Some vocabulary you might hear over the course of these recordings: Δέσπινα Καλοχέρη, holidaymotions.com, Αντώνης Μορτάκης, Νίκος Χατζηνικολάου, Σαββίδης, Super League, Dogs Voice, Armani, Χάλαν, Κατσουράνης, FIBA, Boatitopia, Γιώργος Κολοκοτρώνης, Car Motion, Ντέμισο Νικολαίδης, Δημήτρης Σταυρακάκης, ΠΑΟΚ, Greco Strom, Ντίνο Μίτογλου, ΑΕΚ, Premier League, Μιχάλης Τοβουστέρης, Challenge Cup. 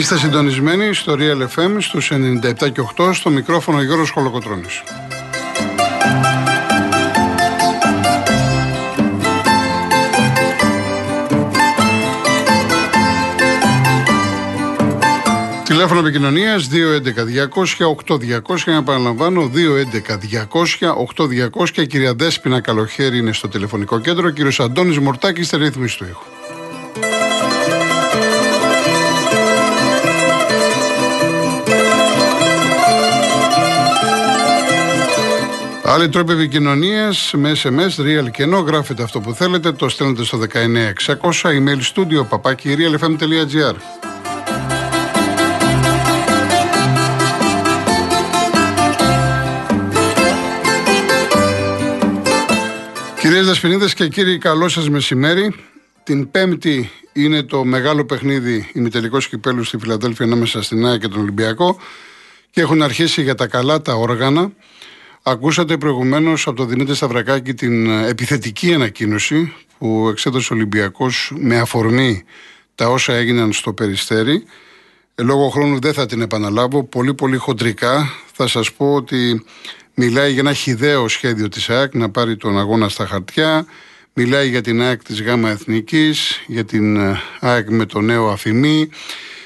Είστε συντονισμένοι στο Real FM στους 97 και 8, στο μικρόφωνο Γιώργος Κολοκοτρώνης. Τηλέφωνο επικοινωνίας 211-200-8200, επαναλαμβάνω 211-200-8200. Κυρία Δέσπινα Καλοχέρη είναι στο τηλεφωνικό κέντρο, κύριος Αντώνης Μορτάκης στη ρύθμιση του ήχου. Άλλοι τρόποι επικοινωνίας με SMS, real κενό, γράφετε αυτό που θέλετε, το στέλνετε στο 19600, email studio papaki.realfm.gr. Κυρίες Δεσποινίδες και κύριοι, καλό σας μεσημέρι. Την Πέμπτη είναι το μεγάλο παιχνίδι ημιτελικός κυπέλλου στη Φιλαδέλφια ανάμεσα στην ΑΕΚ και τον Ολυμπιακό και έχουν αρχίσει για τα καλά τα όργανα. Ακούσατε προηγουμένως από τον Δημήτρη Σταυρακάκη την επιθετική ανακοίνωση που εξέδωσε ο Ολυμπιακός με αφορμή τα όσα έγιναν στο Περιστέρι. Λόγω χρόνου δεν θα την επαναλάβω. Πολύ χοντρικά θα σας πω ότι μιλάει για ένα χυδαίο σχέδιο της ΑΕΚ να πάρει τον αγώνα στα χαρτιά. Μιλάει για την ΑΕΚ της ΓΑΜΑ Εθνικής, για την ΑΕΚ με το νέο αφημί.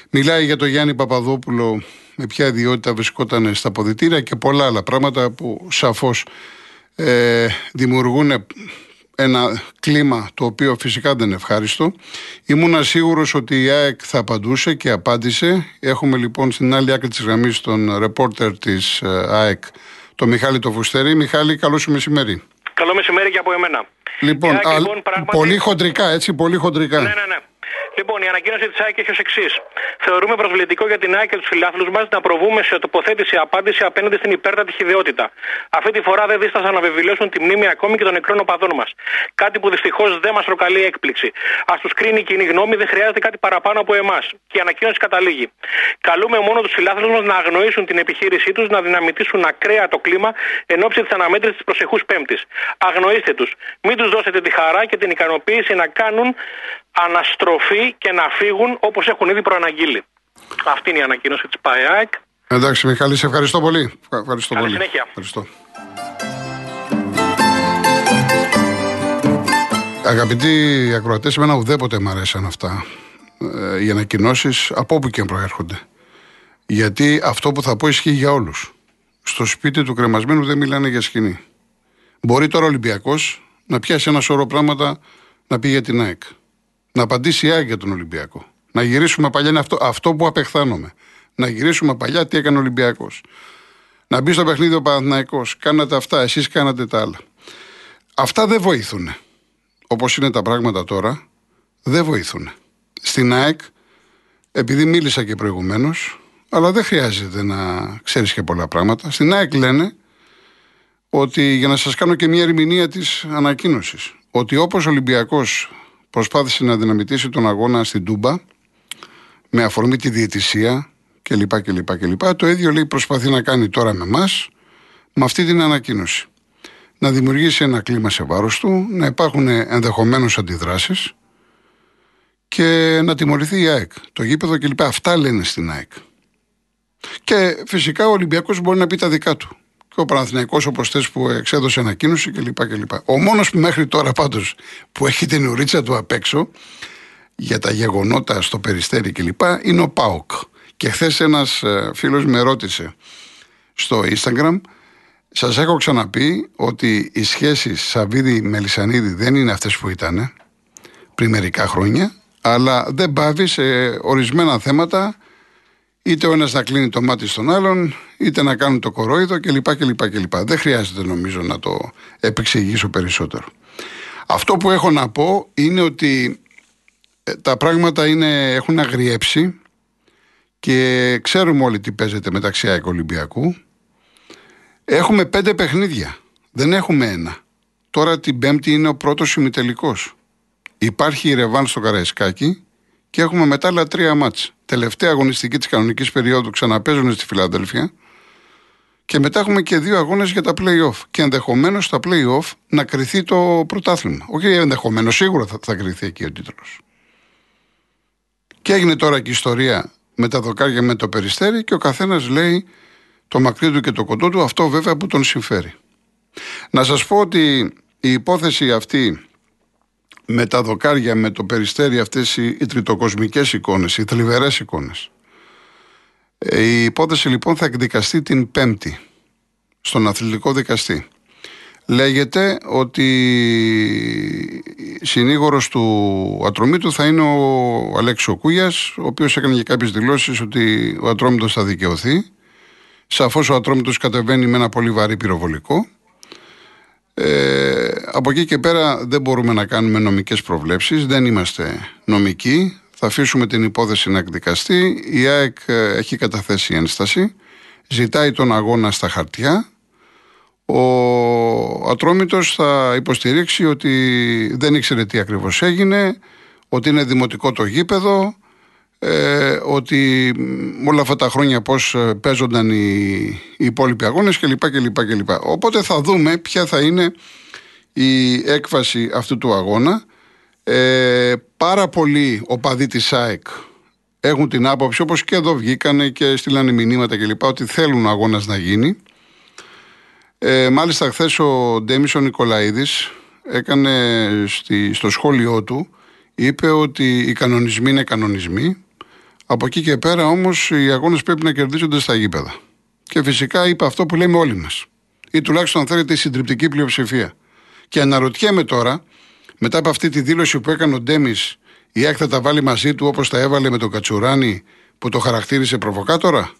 Μιλάει για τον Γιάννη Παπαδόπουλο, με ποια ιδιότητα βρισκόταν στα ποδητήρια και πολλά άλλα πράγματα που σαφώς δημιουργούν ένα κλίμα το οποίο φυσικά δεν είναι ευχάριστο. Ήμουνα σίγουρος ότι η ΑΕΚ θα απαντούσε και απάντησε. Έχουμε λοιπόν στην άλλη άκρη της γραμμής τον ρεπόρτερ της ΑΕΚ, τον Μιχάλη Τοβουστέρη. Μιχάλη, καλό σου μεσημέρι. Καλό μεσημέρι και από εμένα. Λοιπόν, ΑΕΚ, πράγματι... πολύ χοντρικά, έτσι, πολύ χοντρικά. Ναι. Λοιπόν, η ανακοίνωση της ΑΕΚ έχει ως εξής. Θεωρούμε προσβλητικό για την ΑΕΚ και τους φιλάθλους μας να προβούμε σε τοποθέτηση απάντηση απέναντι στην υπέρτατη χυδαιότητα. Αυτή τη φορά δεν δίστασαν να βεβαιώσουν τη μνήμη ακόμη και των νεκρών οπαδών μας. Κάτι που δυστυχώς δεν μας προκαλεί έκπληξη. Ας τους κρίνει η κοινή γνώμη, δεν χρειάζεται κάτι παραπάνω από εμάς. Και η ανακοίνωση καταλήγει. Καλούμε μόνο τους φιλάθλους μας να αγνοήσουν την επιχείρησή τους να δυναμητήσουν ακραία το κλίμα εν ώψη της αναμέτρησης της προσεχούς Πέμπτης. Αγνοήστε τους. Μην τους δώσετε τη χαρά και την ικανοποίηση να κάνουν αναστροφή και να φύγουν όπως έχουν ήδη προαναγγείλει. Αυτή είναι η ανακοίνωση της ΠΑΕΑΚ. Εντάξει Μιχάλη, σε ευχαριστώ πολύ. Καλή συνέχεια. Ευχαριστώ. Αγαπητοί ακροατές, εμένα ουδέποτε μ' αρέσαν αυτά. Οι ανακοινώσεις από όπου και προέρχονται. Γιατί αυτό που θα πω ισχύει για όλους. Στο σπίτι του κρεμασμένου δεν μιλάνε για σκηνή. Μπορεί τώρα ο Ολυμπιακός να πιάσει ένα σωρό πράγματα να πει για την ΑΕΚ. Να απαντήσει η ΑΕΚ για τον Ολυμπιακό. Να γυρίσουμε παλιά, είναι αυτό που απεχθάνομαι. Να γυρίσουμε παλιά τι έκανε ο Ολυμπιακός. Να μπει στο παιχνίδι ο Παναθηναϊκός. Κάνατε αυτά, εσείς κάνατε τα άλλα. Αυτά δεν βοηθούν. Όπως είναι τα πράγματα τώρα, δεν βοηθούν. Στην ΑΕΚ, επειδή μίλησα και προηγουμένως, αλλά δεν χρειάζεται να ξέρεις και πολλά πράγματα. Στην ΑΕΚ λένε ότι, για να σας κάνω και μια ερμηνεία της ανακοίνωσης, ότι όπως ο Ολυμπιακός προσπάθησε να δυναμητήσει τον αγώνα στην Τούμπα με αφορμή τη διαιτησία κλπ. Το ίδιο λέει προσπαθεί να κάνει τώρα με εμάς με αυτή την ανακοίνωση. Να δημιουργήσει ένα κλίμα σε βάρος του, να υπάρχουν ενδεχομένως αντιδράσεις και να τιμωρηθεί η ΑΕΚ, το γήπεδο κλπ. Αυτά λένε στην ΑΕΚ. Και φυσικά ο Ολυμπιακός μπορεί να πει τα δικά του. Και ο Παναθηναϊκός, όπως θες, που εξέδωσε ανακοίνωση κλπ. Ο μόνος που μέχρι τώρα πάντως που έχει την ουρίτσα του απ' έξω για τα γεγονότα στο Περιστέρι κλπ. Είναι ο ΠΑΟΚ. Και χθες ένας φίλος με ρώτησε στο Instagram, σας έχω ξαναπεί ότι οι σχέσεις Σαββίδη-Μελισανίδη δεν είναι αυτές που ήταν πριν μερικά χρόνια, αλλά δεν πάβει σε ορισμένα θέματα. Είτε ο ένας να κλείνει το μάτι στον άλλον, είτε να κάνουν το κορόιδο κλπ. Δεν χρειάζεται νομίζω να το επεξηγήσω περισσότερο. Αυτό που έχω να πω είναι ότι τα πράγματα έχουν αγριέψει και ξέρουμε όλοι τι παίζεται μεταξύ ΑΕΚ Ολυμπιακού. Έχουμε 5 παιχνίδια, δεν έχουμε ένα. Τώρα την Πέμπτη είναι ο πρώτος ημιτελικός. Υπάρχει η ρεβάν στο Καραϊσκάκι και έχουμε μετά άλλα 3 μάτς. Τελευταία αγωνιστική της κανονικής περίοδου ξαναπέζουν στη Φιλαδέλφια και μετά έχουμε και 2 αγώνες για τα play-off και ενδεχομένως στα play-off να κριθεί το πρωτάθλημα. Όχι ενδεχομένως, σίγουρα θα κριθεί εκεί ο τίτλος. Και έγινε τώρα και η ιστορία με τα δοκάρια με το περιστέρι και ο καθένας λέει το μακρύ του και το κοντό του, αυτό βέβαια που τον συμφέρει. Να σας πω ότι η υπόθεση αυτή με τα δοκάρια με το περιστέρι, αυτές οι τριτοκοσμικές εικόνες, οι θλιβερές εικόνες, η υπόθεση λοιπόν θα εκδικαστεί την Πέμπτη στον αθλητικό δικαστή. Λέγεται ότι συνήγορος του Ατρομήτου θα είναι ο Αλέξης Οκούγιας, ο οποίος έκανε και κάποιες δηλώσεις ότι ο Ατρόμητος θα δικαιωθεί. Σαφώς ο Ατρόμητος κατεβαίνει με ένα πολύ βαρύ πυροβολικό. Από εκεί και πέρα δεν μπορούμε να κάνουμε νομικές προβλέψεις, δεν είμαστε νομικοί. Θα αφήσουμε την υπόθεση να εκδικαστεί. Η ΑΕΚ έχει καταθέσει ένσταση, ζητάει τον αγώνα στα χαρτιά. Ο Ατρόμητος θα υποστηρίξει ότι δεν ήξερε τι ακριβώς έγινε, ότι είναι δημοτικό το γήπεδο, ότι όλα αυτά τα χρόνια πώς παίζονταν οι υπόλοιποι αγώνες κλπ. Οπότε θα δούμε ποια θα είναι η έκβαση αυτού του αγώνα. Πάρα πολλοί οπαδοί της ΑΕΚ έχουν την άποψη, όπως και εδώ βγήκανε και στείλανε μηνύματα κλπ, ότι θέλουν ο αγώνας να γίνει. Μάλιστα χθες ο Ντέμισο Νικολαίδης έκανε στο σχόλιο του, είπε ότι οι κανονισμοί είναι κανονισμοί, από εκεί και πέρα όμως οι αγώνες πρέπει να κερδίζονται στα γήπεδα. Και φυσικά είπε αυτό που λέμε όλοι μας, ή τουλάχιστον αν θέλετε η συντριπτική πλειοψηφία. Και αναρωτιέμαι τώρα, μετά από αυτή τη δήλωση που έκανε ο Ντέμις, η ΑΕΚ θα τα βάλει μαζί του όπως τα έβαλε με τον Κατσουράνη που το χαρακτήρισε προβοκάτορα.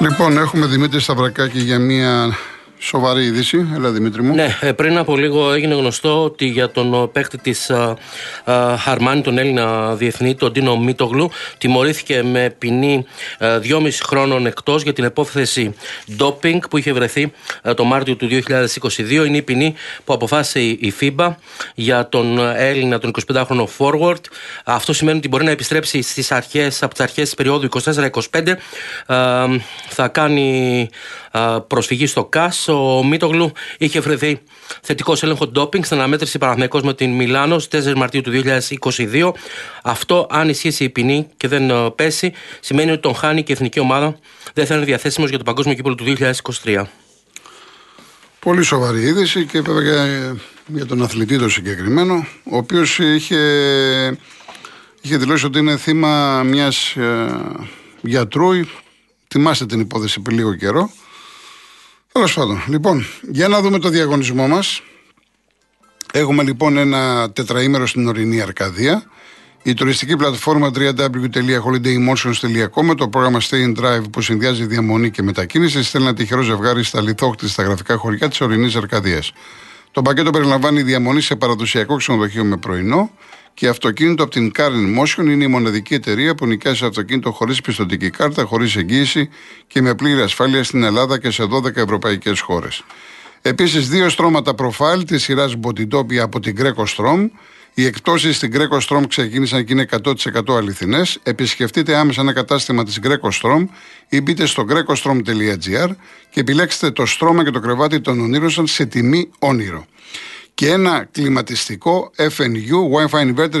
Λοιπόν, έχουμε Δημήτρη Σταυρακάκη για μια σοβαρή είδηση. Έλα, Δημήτρη μου. Ναι, πριν από λίγο έγινε γνωστό ότι για τον παίκτη της Αρμάνι, τον Έλληνα διεθνή, τον Ντίνο Μίτογλου, τιμωρήθηκε με ποινή 2,5 χρόνων εκτός για την υπόθεση ντόπινγκ που είχε βρεθεί το Μάρτιο του 2022. Είναι η ποινή που αποφάσισε η FIBA για τον Έλληνα, τον 25χρονο forward. Αυτό σημαίνει ότι μπορεί να επιστρέψει στις αρχές, από τις αρχές της περίοδου 24-25. Θα κάνει προσφυγή στο ΚΑΣ. Ο Μίτογλου είχε βρεθεί θετικός έλεγχο ντόπινγκ στην αναμέτρηση Παναθηναϊκός με την Μιλάνο στις 4 Μαρτίου του 2022. Αυτό, αν ισχύσει η ποινή και δεν πέσει, σημαίνει ότι τον χάνει και η εθνική ομάδα δεν θα είναι διαθέσιμος για το παγκόσμιο κύπελλο του 2023. Πολύ σοβαρή είδηση και για τον αθλητή το συγκεκριμένο, ο οποίος είχε δηλώσει ότι είναι θύμα μιας γιατρού. Θυμάστε την υπόθεση πριν λίγο καιρό. Τέλος πάντων, λοιπόν, για να δούμε το διαγωνισμό μας. Έχουμε λοιπόν ένα τετραήμερο στην ορεινή Αρκαδία. Η τουριστική πλατφόρμα www.holidaymotions.com με το πρόγραμμα Stay in Drive που συνδυάζει διαμονή και μετακίνηση στέλνει ένα τυχερό ζευγάρι στα Λιθόχτη, στα γραφικά χωριά της ορεινής Αρκαδίας. Το πακέτο περιλαμβάνει διαμονή σε παραδοσιακό ξενοδοχείο με πρωινό και αυτοκίνητο από την Car Motion. Είναι η μοναδική εταιρεία που νοικιάζει αυτοκίνητο χωρίς πιστωτική κάρτα, χωρίς εγγύηση και με πλήρη ασφάλεια στην Ελλάδα και σε 12 ευρωπαϊκές χώρες. Επίσης, δύο στρώματα προφάλ της σειράς Boatitopia από την Greco Strom. Οι εκπτώσεις στην Greco Strom ξεκίνησαν και είναι 100% αληθινές. Επισκεφτείτε άμεσα ένα κατάστημα της Greco Strom ή μπείτε στο grecostrom.gr και επιλέξτε το στρώμα και το κρεβάτι των ονείρων σας σε τιμή όνειρο. Και ένα κλιματιστικό FNU Wi-Fi Inverter 9.000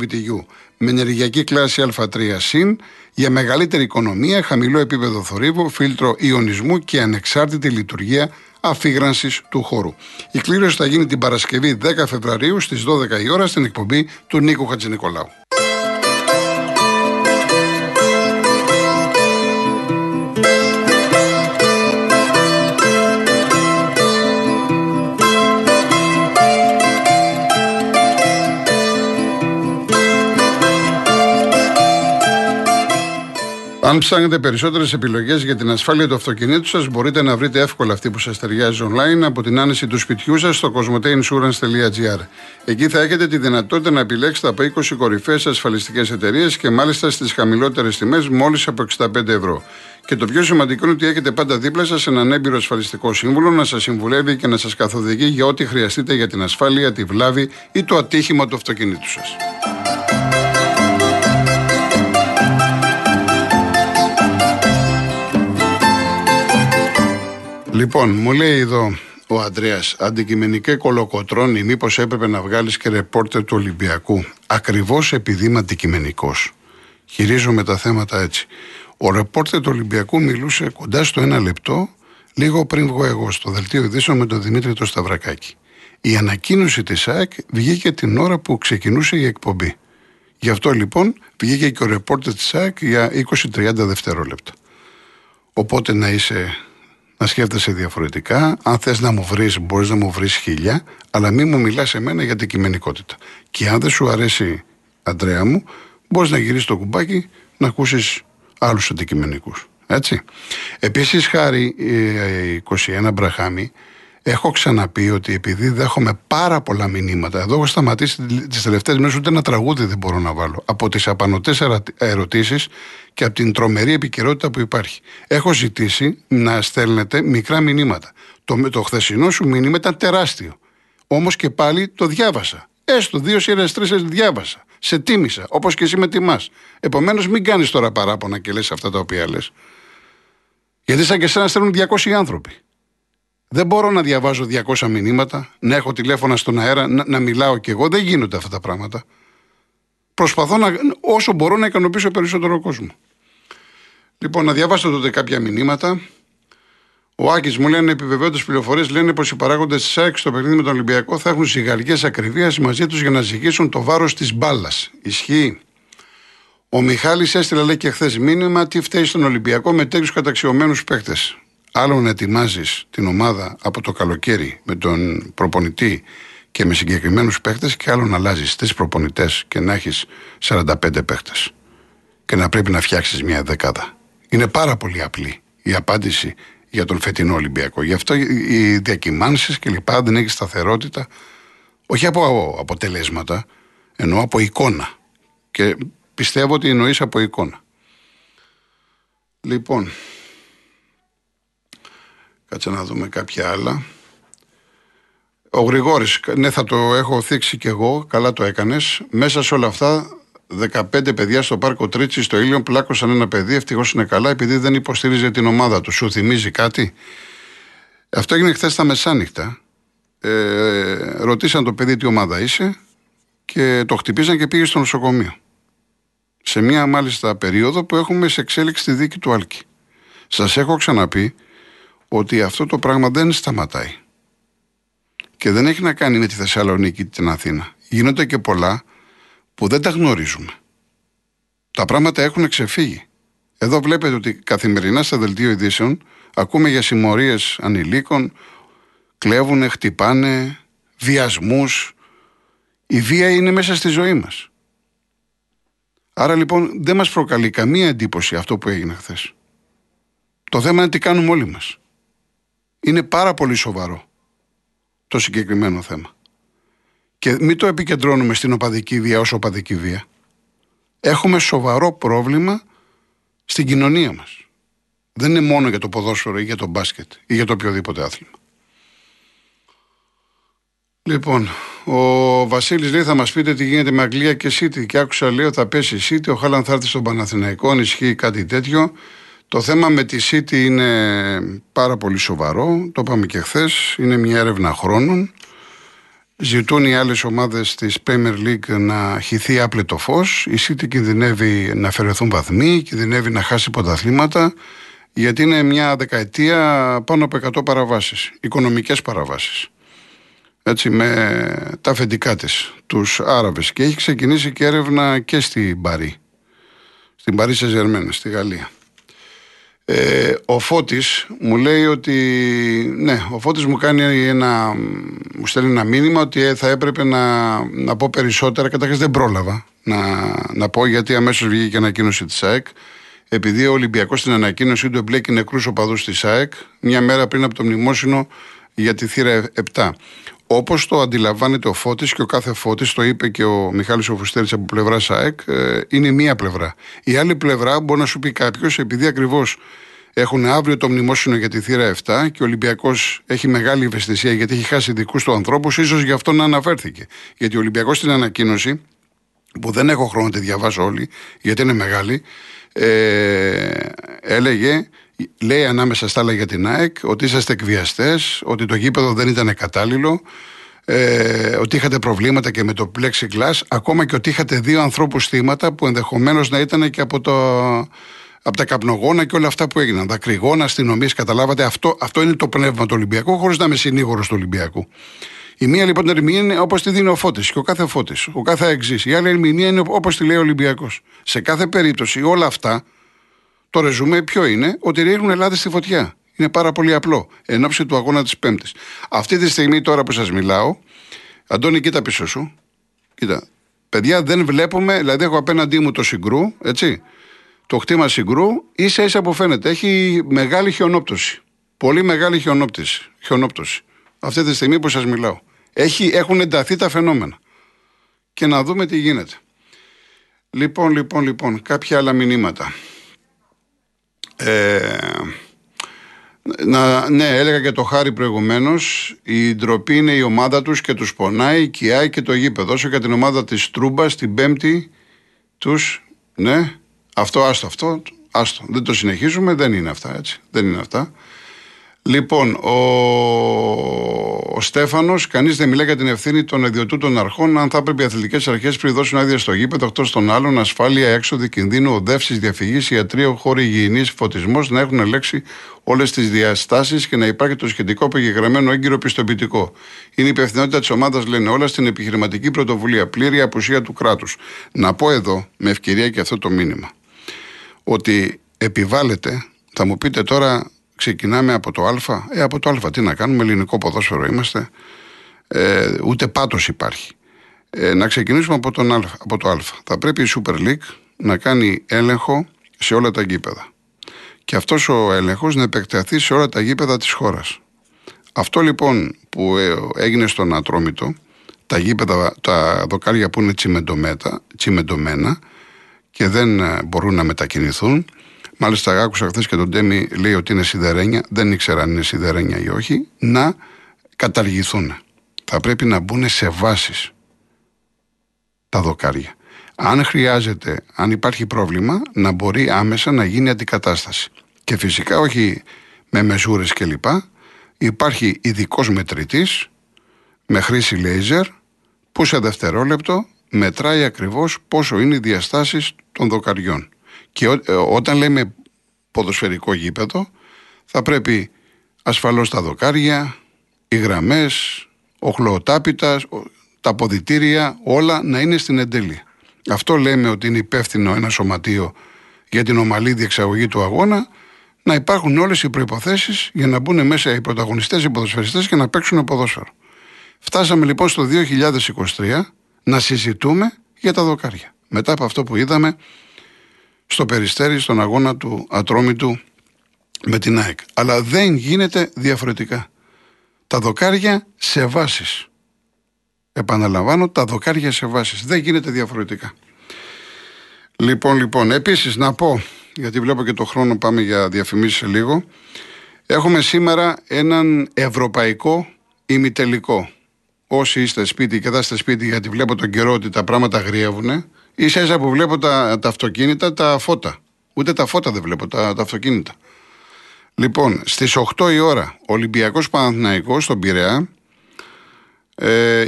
BTU με ενεργειακή κλάση Α3 για μεγαλύτερη οικονομία, χαμηλό επίπεδο θορύβου, φίλτρο ιονισμού και ανεξάρτητη λειτουργία αφήγρανσης του χώρου. Η κλήρωση θα γίνει την Παρασκευή 10 Φεβρουαρίου στις 12 η ώρα στην εκπομπή του Νίκου Χατζηνικολάου. Αν ψάχνετε περισσότερες επιλογές για την ασφάλεια του αυτοκινήτου σας, μπορείτε να βρείτε εύκολα αυτή που σας ταιριάζει online από την άνεση του σπιτιού σας στο cosmoteinsurance.gr. Εκεί θα έχετε τη δυνατότητα να επιλέξετε από 20 κορυφαίες ασφαλιστικές εταιρείες και μάλιστα στις χαμηλότερες τιμές, μόλις από 65 ευρώ. Και το πιο σημαντικό είναι ότι έχετε πάντα δίπλα σας έναν έμπειρο ασφαλιστικό σύμβουλο να σας συμβουλεύει και να σας καθοδηγεί για ό,τι χρειαστείτε για την ασφάλεια, τη βλάβη ή το ατύχημα του αυτοκινήτου σας. Λοιπόν, μου λέει εδώ ο Ανδρέας, αντικειμενικέ Κολοκοτρώνη, μήπως έπρεπε να βγάλεις και ρεπόρτερ του Ολυμπιακού? Ακριβώς επειδή είμαι αντικειμενικός, χειρίζομαι τα θέματα έτσι. Ο ρεπόρτερ του Ολυμπιακού μιλούσε κοντά στο 1 λεπτό, λίγο πριν βγω εγώ στο δελτίο ειδήσεων με τον Δημήτρη τον Σταυρακάκη. Η ανακοίνωση της ΑΕΚ βγήκε την ώρα που ξεκινούσε η εκπομπή. Γι' αυτό λοιπόν βγήκε και ο ρεπόρτερ της ΑΕΚ για 20-30 δευτερόλεπτα. Οπότε να είσαι... να σκέφτεσαι διαφορετικά. Αν θες να μου βρεις, μπορείς να μου βρεις 1000, αλλά μην μου μιλάς εμένα για την αντικειμενικότητα. Και αν δεν σου αρέσει, Αντρέα μου, μπορείς να γυρίσεις το κουμπάκι να ακούσεις άλλους αντικειμενικούς. Έτσι. Επίσης, χάρη 21 Μπραχάμι, έχω ξαναπεί ότι επειδή δέχομαι πάρα πολλά μηνύματα, εδώ έχω σταματήσει τις τελευταίες μέρες, ούτε ένα τραγούδι δεν μπορώ να βάλω, από τις απανωτές ερωτήσεις και από την τρομερή επικαιρότητα που υπάρχει. Έχω ζητήσει να στέλνετε μικρά μηνύματα. Το χθεσινό σου μήνυμα ήταν τεράστιο. Όμως και πάλι το διάβασα. Έστω 2-3 διάβασα. Σε τίμησα, όπως και εσύ με τιμάς. Επομένως, μην κάνεις τώρα παράπονα και λες αυτά τα οποία λες. Γιατί σαν και εσένα στέλνουν 200 άνθρωποι. Δεν μπορώ να διαβάζω 200 μηνύματα, να έχω τηλέφωνα στον αέρα, να μιλάω κι εγώ. Δεν γίνονται αυτά τα πράγματα. Προσπαθώ όσο μπορώ να ικανοποιήσω περισσότερο κόσμο. Λοιπόν, να διαβάσω τότε κάποια μηνύματα. Ο Άκης μου λένε, επιβεβαιώντας πληροφορίες, λένε πως οι παράγοντες της ΑΕΚ στο παιχνίδι με τον Ολυμπιακό θα έχουν ζυγαριές ακριβίας μαζί τους για να ζυγίσουν το βάρος της μπάλας. Ισχύει. Ο Μιχάλης έστειλε, λέει, και χθες μήνυμα, τι φταίει στον Ολυμπιακό με τέτοιους καταξιωμένους παίκτες. Άλλον ετοιμάζεις την ομάδα από το καλοκαίρι με τον προπονητή και με συγκεκριμένους παίχτες, και άλλον αλλάζεις 3 προπονητές και να έχεις 45 παίχτες και να πρέπει να φτιάξεις μια δεκάδα. Είναι πάρα πολύ απλή η απάντηση για τον φετινό Ολυμπιακό. Γι' αυτό οι διακυμάνσεις και λοιπά, δεν έχει σταθερότητα, όχι από αποτελέσματα, ενώ από εικόνα. Και πιστεύω ότι εννοείς από εικόνα. Λοιπόν... κάτσε να δούμε κάποια άλλα. Ο Γρηγόρης, ναι, θα το έχω θίξει κι εγώ, καλά το έκανες. Μέσα σε όλα αυτά, 15 παιδιά στο πάρκο Τρίτσι στο Ήλιον πλάκωσαν ένα παιδί, ευτυχώς είναι καλά, επειδή δεν υποστήριζε την ομάδα του. Σου θυμίζει κάτι? Αυτό έγινε χθες στα μεσάνυχτα. Ρωτήσαν το παιδί τι ομάδα είσαι και το χτυπήσαν και πήγε στο νοσοκομείο. Σε μια μάλιστα περίοδο που έχουμε σε εξέλιξη τη δίκη του Άλκη. Σας έχω ξαναπεί ότι αυτό το πράγμα δεν σταματάει. Και δεν έχει να κάνει με τη Θεσσαλονίκη, την Αθήνα. Γίνονται και πολλά που δεν τα γνωρίζουμε. Τα πράγματα έχουν ξεφύγει. Εδώ βλέπετε ότι καθημερινά στα δελτίο ειδήσεων ακούμε για συμμορίες ανηλίκων, κλέβουνε, χτυπάνε, βιασμούς. Η βία είναι μέσα στη ζωή μας. Άρα λοιπόν δεν μας προκαλεί καμία εντύπωση αυτό που έγινε χθες. Το θέμα είναι τι κάνουμε όλοι μας. Είναι πάρα πολύ σοβαρό το συγκεκριμένο θέμα. Και μην το επικεντρώνουμε στην οπαδική βία ως οπαδική βία. Έχουμε σοβαρό πρόβλημα στην κοινωνία μας. Δεν είναι μόνο για το ποδόσφαιρο ή για το μπάσκετ ή για το οποιοδήποτε άθλημα. Λοιπόν, ο Βασίλης λέει, θα μας πείτε τι γίνεται με Αγγλία και City. Και άκουσα, λέω, θα πέσει η City, ο Χάλαν θα έρθει στον Παναθηναϊκό, αν ισχύει κάτι τέτοιο. Το θέμα με τη City είναι πάρα πολύ σοβαρό, το είπαμε και χθες, είναι μια έρευνα χρόνων. Ζητούν οι άλλες ομάδες της Premier League να χυθεί άπλετο φως. Η City κινδυνεύει να αφαιρεθούν βαθμοί, κινδυνεύει να χάσει πρωταθλήματα, γιατί είναι μια δεκαετία πάνω από 100 παραβάσεις, οικονομικές παραβάσεις. Έτσι, με τα αφεντικά της, τους Άραβες. Και έχει ξεκινήσει και έρευνα και στην Παρί Σεντ-Ζερμέν, στη Γαλλία. Ο Φώτης μου λέει ότι ναι, ο Φώτης μου κάνει μου στέλνει ένα μήνυμα ότι θα έπρεπε να πω περισσότερα. Καταρχάς δεν πρόλαβα να πω, γιατί αμέσως βγήκε και ανακοίνωση της ΑΕΚ. επειδή ο Ολυμπιακός στην ανακοίνωσή του εμπλέκει νεκρούς οπαδούς της ΑΕΚ μια μέρα πριν από το μνημόσυνο για τη θύρα 7. Όπως το αντιλαμβάνεται ο Φώτης και ο κάθε Φώτης, το είπε και ο Μιχάλης Τοβουστέρης από πλευρά ΑΕΚ, είναι μία πλευρά. Η άλλη πλευρά μπορεί να σου πει κάποιος, επειδή ακριβώς έχουν αύριο το μνημόσυνο για τη θύρα 7 και ο Ολυμπιακός έχει μεγάλη ευαισθησία γιατί έχει χάσει δικούς του ανθρώπους, ίσως γι' αυτό να αναφέρθηκε. Γιατί ο Ολυμπιακός στην ανακοίνωση, που δεν έχω χρόνο να τη διαβάσω όλη, γιατί είναι μεγάλη, λέει ανάμεσα στα άλλα για την ΑΕΚ ότι είσαστε εκβιαστές, ότι το γήπεδο δεν ήταν κατάλληλο, ότι είχατε προβλήματα και με το plexiglass, ακόμα και ότι είχατε δύο ανθρώπους θύματα που ενδεχομένως να ήταν και από τα καπνογόνα και όλα αυτά που έγιναν. Δακρυγόνα, αστυνομίες, καταλάβατε. Αυτό είναι το πνεύμα του Ολυμπιακού, χωρίς να είμαι συνήγορος του Ολυμπιακού. Η μία λοιπόν ερμηνεία είναι όπως τη δίνει ο Φώτης και ο κάθε Φώτης, ο κάθε εξής. Η άλλη ερμηνεία είναι όπως τη λέει ο Ολυμπιακός. Σε κάθε περίπτωση όλα αυτά. Το ρεζουμέ ποιο είναι? Ότι ρίχνουν Ελλάδα στη φωτιά. Είναι πάρα πολύ απλό. Εν ώψη του αγώνα της Πέμπτης. Αυτή τη στιγμή τώρα που σας μιλάω, Αντώνη, κοίτα πίσω σου. Κοίτα. Παιδιά, δεν βλέπουμε, δηλαδή έχω απέναντί μου το Συγκρού, έτσι. Το χτήμα Συγκρού, ίσα-ίσα που φαίνεται. Έχει μεγάλη χιονόπτωση. Πολύ μεγάλη χιονόπτωση. Αυτή τη στιγμή που σας μιλάω. Έχουν ενταθεί τα φαινόμενα. Και να δούμε τι γίνεται. Λοιπόν, κάποια άλλα μηνύματα. Έλεγα και το Χάρη προηγουμένως. Η ντροπή είναι η ομάδα τους και τους πονάει, κοιάει και το γήπεδο. Όσο και την ομάδα της Τρούμπας την Πέμπτη τους. Ναι, αυτό, δεν το συνεχίζουμε, δεν είναι αυτά, έτσι. Δεν είναι αυτά. Λοιπόν, ο Στέφανος, κανείς δεν μιλάει για την ευθύνη των ιδιωτούτων αρχών. Αν θα έπρεπε οι αθλητικές αρχές πριν δώσουν άδεια στο γήπεδο, εκτός των άλλων, ασφάλεια, έξοδη, κινδύνου, οδεύσεις, διαφυγής, ιατρείο, χώροι υγιεινής, φωτισμός, να έχουν ελέξει όλες τις διαστάσεις και να υπάρχει το σχετικό περιγεγραμμένο έγκυρο πιστοποιητικό. Είναι η υπευθυνότητα της ομάδας, λένε όλα, στην επιχειρηματική πρωτοβουλία. Πλήρη απουσία του κράτους. Να πω εδώ, με ευκαιρία και αυτό το μήνυμα, ότι επιβάλλεται, θα μου πείτε τώρα. Ξεκινάμε από το Α. Από το Α τι να κάνουμε, ελληνικό ποδόσφαιρο είμαστε. Ούτε πάτος υπάρχει. Να ξεκινήσουμε από το Α. Θα πρέπει η Super League να κάνει έλεγχο σε όλα τα γήπεδα. Και αυτός ο έλεγχος να επεκταθεί σε όλα τα γήπεδα της χώρας. Αυτό λοιπόν που έγινε στον Ατρόμητο, τα γήπεδα, τα δοκάρια που είναι τσιμεντωμένα και δεν μπορούν να μετακινηθούν. Μάλιστα, άκουσα χθες και τον Ντέμι λέει ότι είναι σιδερένια. Δεν ήξερα αν είναι σιδερένια ή όχι. Να καταργηθούν. Θα πρέπει να μπουν σε βάσεις τα δοκάρια. Αν χρειάζεται, αν υπάρχει πρόβλημα, να μπορεί άμεσα να γίνει αντικατάσταση. Και φυσικά όχι με μεζούρες κλπ. Υπάρχει ειδικός μετρητής με χρήση λέιζερ που σε δευτερόλεπτο μετράει ακριβώς πόσο είναι οι διαστάσεις των δοκαριών. Και όταν λέμε ποδοσφαιρικό γήπεδο, θα πρέπει ασφαλώς τα δοκάρια, οι γραμμές, οχλοοτάπητα, τα ποδητήρια, όλα να είναι στην εντέλεια. Αυτό λέμε ότι είναι υπεύθυνο ένα σωματείο για την ομαλή διεξαγωγή του αγώνα, να υπάρχουν όλες οι προϋποθέσεις για να μπουν μέσα οι πρωταγωνιστές, οι ποδοσφαιριστές και να παίξουν ποδόσφαιρο. Φτάσαμε λοιπόν στο 2023 να συζητούμε για τα δοκάρια. Μετά από αυτό που είδαμε στο Περιστέρι, στον αγώνα του Ατρόμητου με την ΑΕΚ. Αλλά δεν γίνεται διαφορετικά. Τα δοκάρια σε βάσεις. Επαναλαμβάνω, τα δοκάρια σε βάσεις. Δεν γίνεται διαφορετικά. Λοιπόν, επίσης να πω, γιατί βλέπω και το χρόνο, πάμε για διαφημίσεις σε λίγο. Έχουμε σήμερα έναν ευρωπαϊκό ημιτελικό. Όσοι είστε σπίτι και θα είστε σπίτι, γιατί βλέπω τον καιρό ότι τα πράγματα αγριεύουνε. Ίσα-ίσα που βλέπω τα αυτοκίνητα, τα φώτα. Ούτε τα φώτα δεν βλέπω, τα αυτοκίνητα. Λοιπόν, στις 8 η ώρα, Ολυμπιακός Παναθηναϊκός στον Πειραιά,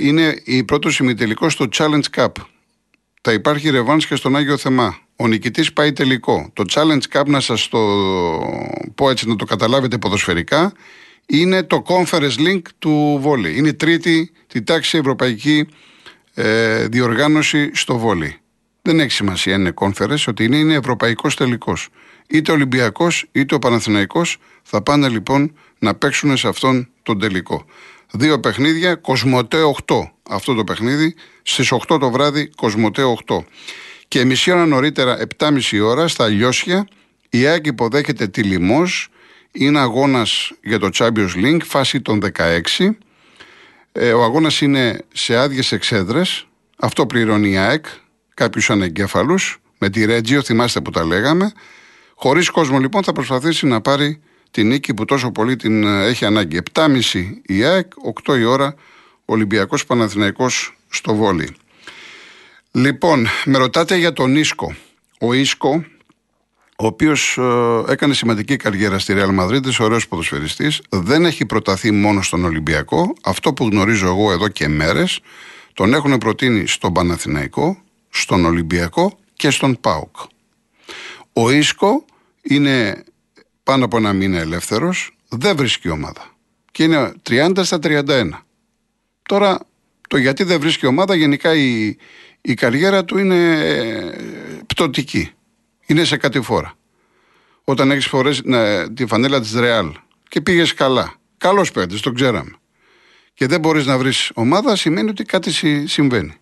είναι η πρώτος ημιτελικός στο Challenge Cup. Θα υπάρχει ρεβάνς και στον Άγιο Θεμά. Ο νικητής πάει τελικό. Το Challenge Cup, να σας το πω έτσι, να το καταλάβετε ποδοσφαιρικά, είναι το Conference Link του βόλεϊ. Είναι τη τάξη ευρωπαϊκή διοργάνωση στο βόλεϊ. Δεν έχει σημασία αν είναι conference, ότι είναι ευρωπαϊκός τελικός. Είτε ο Ολυμπιακός είτε ο Παναθηναϊκός θα πάνε λοιπόν να παίξουν σε αυτόν τον τελικό. 2 παιχνίδια, Κοσμοτέ 8 αυτό το παιχνίδι, στις 8 το βράδυ, Κοσμοτέ 8. Και μισή ώρα νωρίτερα, 7,5 ώρα, στα Λιώσια Η ΑΕΚ υποδέχεται τη Λιμός. Είναι αγώνας για το Champions League, φάση των 16. Ο αγώνας είναι σε άδειες εξέδρες. Αυτό πληρώνει η ΑΕΚ, κάποιους ανεγκέφαλους, με τη Ρέτζιο, θυμάστε που τα λέγαμε. Χωρίς κόσμο λοιπόν θα προσπαθήσει να πάρει τη νίκη που τόσο πολύ την έχει ανάγκη. 7.30 η ΑΕΚ, 8 η ώρα Ολυμπιακός Παναθηναϊκός στο βόλι. Λοιπόν, με ρωτάτε για τον Ίσκο. Ο Ίσκο, ο οποίος έκανε σημαντική καριέρα στη Real Madrid, ωραίος ποδοσφαιριστής, δεν έχει προταθεί μόνο στον Ολυμπιακό. Αυτό που γνωρίζω εγώ εδώ και μέρες, τον έχουν προτείνει στον Παναθηναϊκό, στον Ολυμπιακό και στον ΠΑΟΚ. Ο Ίσκο είναι πάνω από ένα μήνα ελεύθερος, δεν βρίσκει ομάδα και είναι 30/31. Τώρα το γιατί δεν βρίσκει ομάδα, γενικά η καριέρα του είναι πτωτική. Είναι σε κατηφόρα. Όταν έχεις φορέσει τη φανέλα της Ρεάλ και πήγες καλά, καλός παίκτης, τον ξέραμε, και δεν μπορείς να βρεις ομάδα, σημαίνει ότι κάτι συμβαίνει.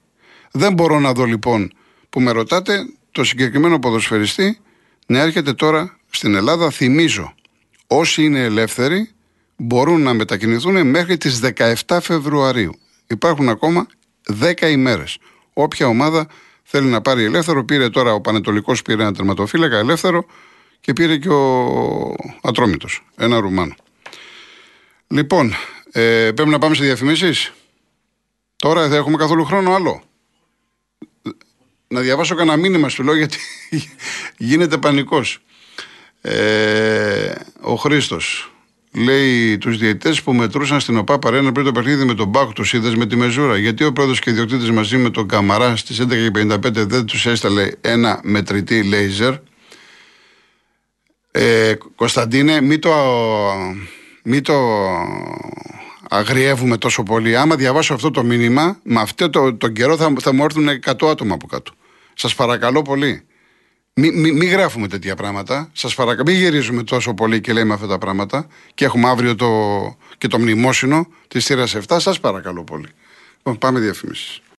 Δεν μπορώ να δω λοιπόν, που με ρωτάτε, το συγκεκριμένο ποδοσφαιριστή να έρχεται τώρα στην Ελλάδα. Θυμίζω, όσοι είναι ελεύθεροι μπορούν να μετακινηθούν μέχρι τις 17 Φεβρουαρίου. Υπάρχουν ακόμα 10 ημέρες. Όποια ομάδα θέλει να πάρει ελεύθερο, πήρε τώρα ο Πανετολικός, πήρε ένα τερματοφύλακα ελεύθερο και πήρε και ο Ατρόμητος, ένα Ρουμάνο. Λοιπόν, πρέπει να πάμε σε διαφημίσεις. Τώρα δεν έχουμε καθόλου χρόνο άλλο. Να διαβάσω κανένα μήνυμα σου λέω, γιατί γίνεται πανικός. Ο Χρήστος λέει, τους διαιτητές που μετρούσαν στην ΟΠΑ Παρένα πριν το παιχνίδι με τον Μπάκο, τους είδες με τη μεζούρα? Γιατί ο πρόεδρος και οι ιδιοκτήτες μαζί με τον Καμαρά στις 11:55 δεν τους έσταλε ένα μετρητή λέιζερ? Κωνσταντίνε, μην το αγριεύουμε τόσο πολύ. Άμα διαβάσω αυτό το μήνυμα, με αυτό τον καιρό θα μου έρθουν 100 άτομα από κάτω. Σας παρακαλώ πολύ. Μην γράφουμε τέτοια πράγματα. Σας παρακαλώ, μην γυρίζουμε τόσο πολύ και λέμε αυτά τα πράγματα. Και έχουμε αύριο και το μνημόσυνο της θύρας 7. Σας παρακαλώ πολύ. Λοιπόν, πάμε διαφημίσεις.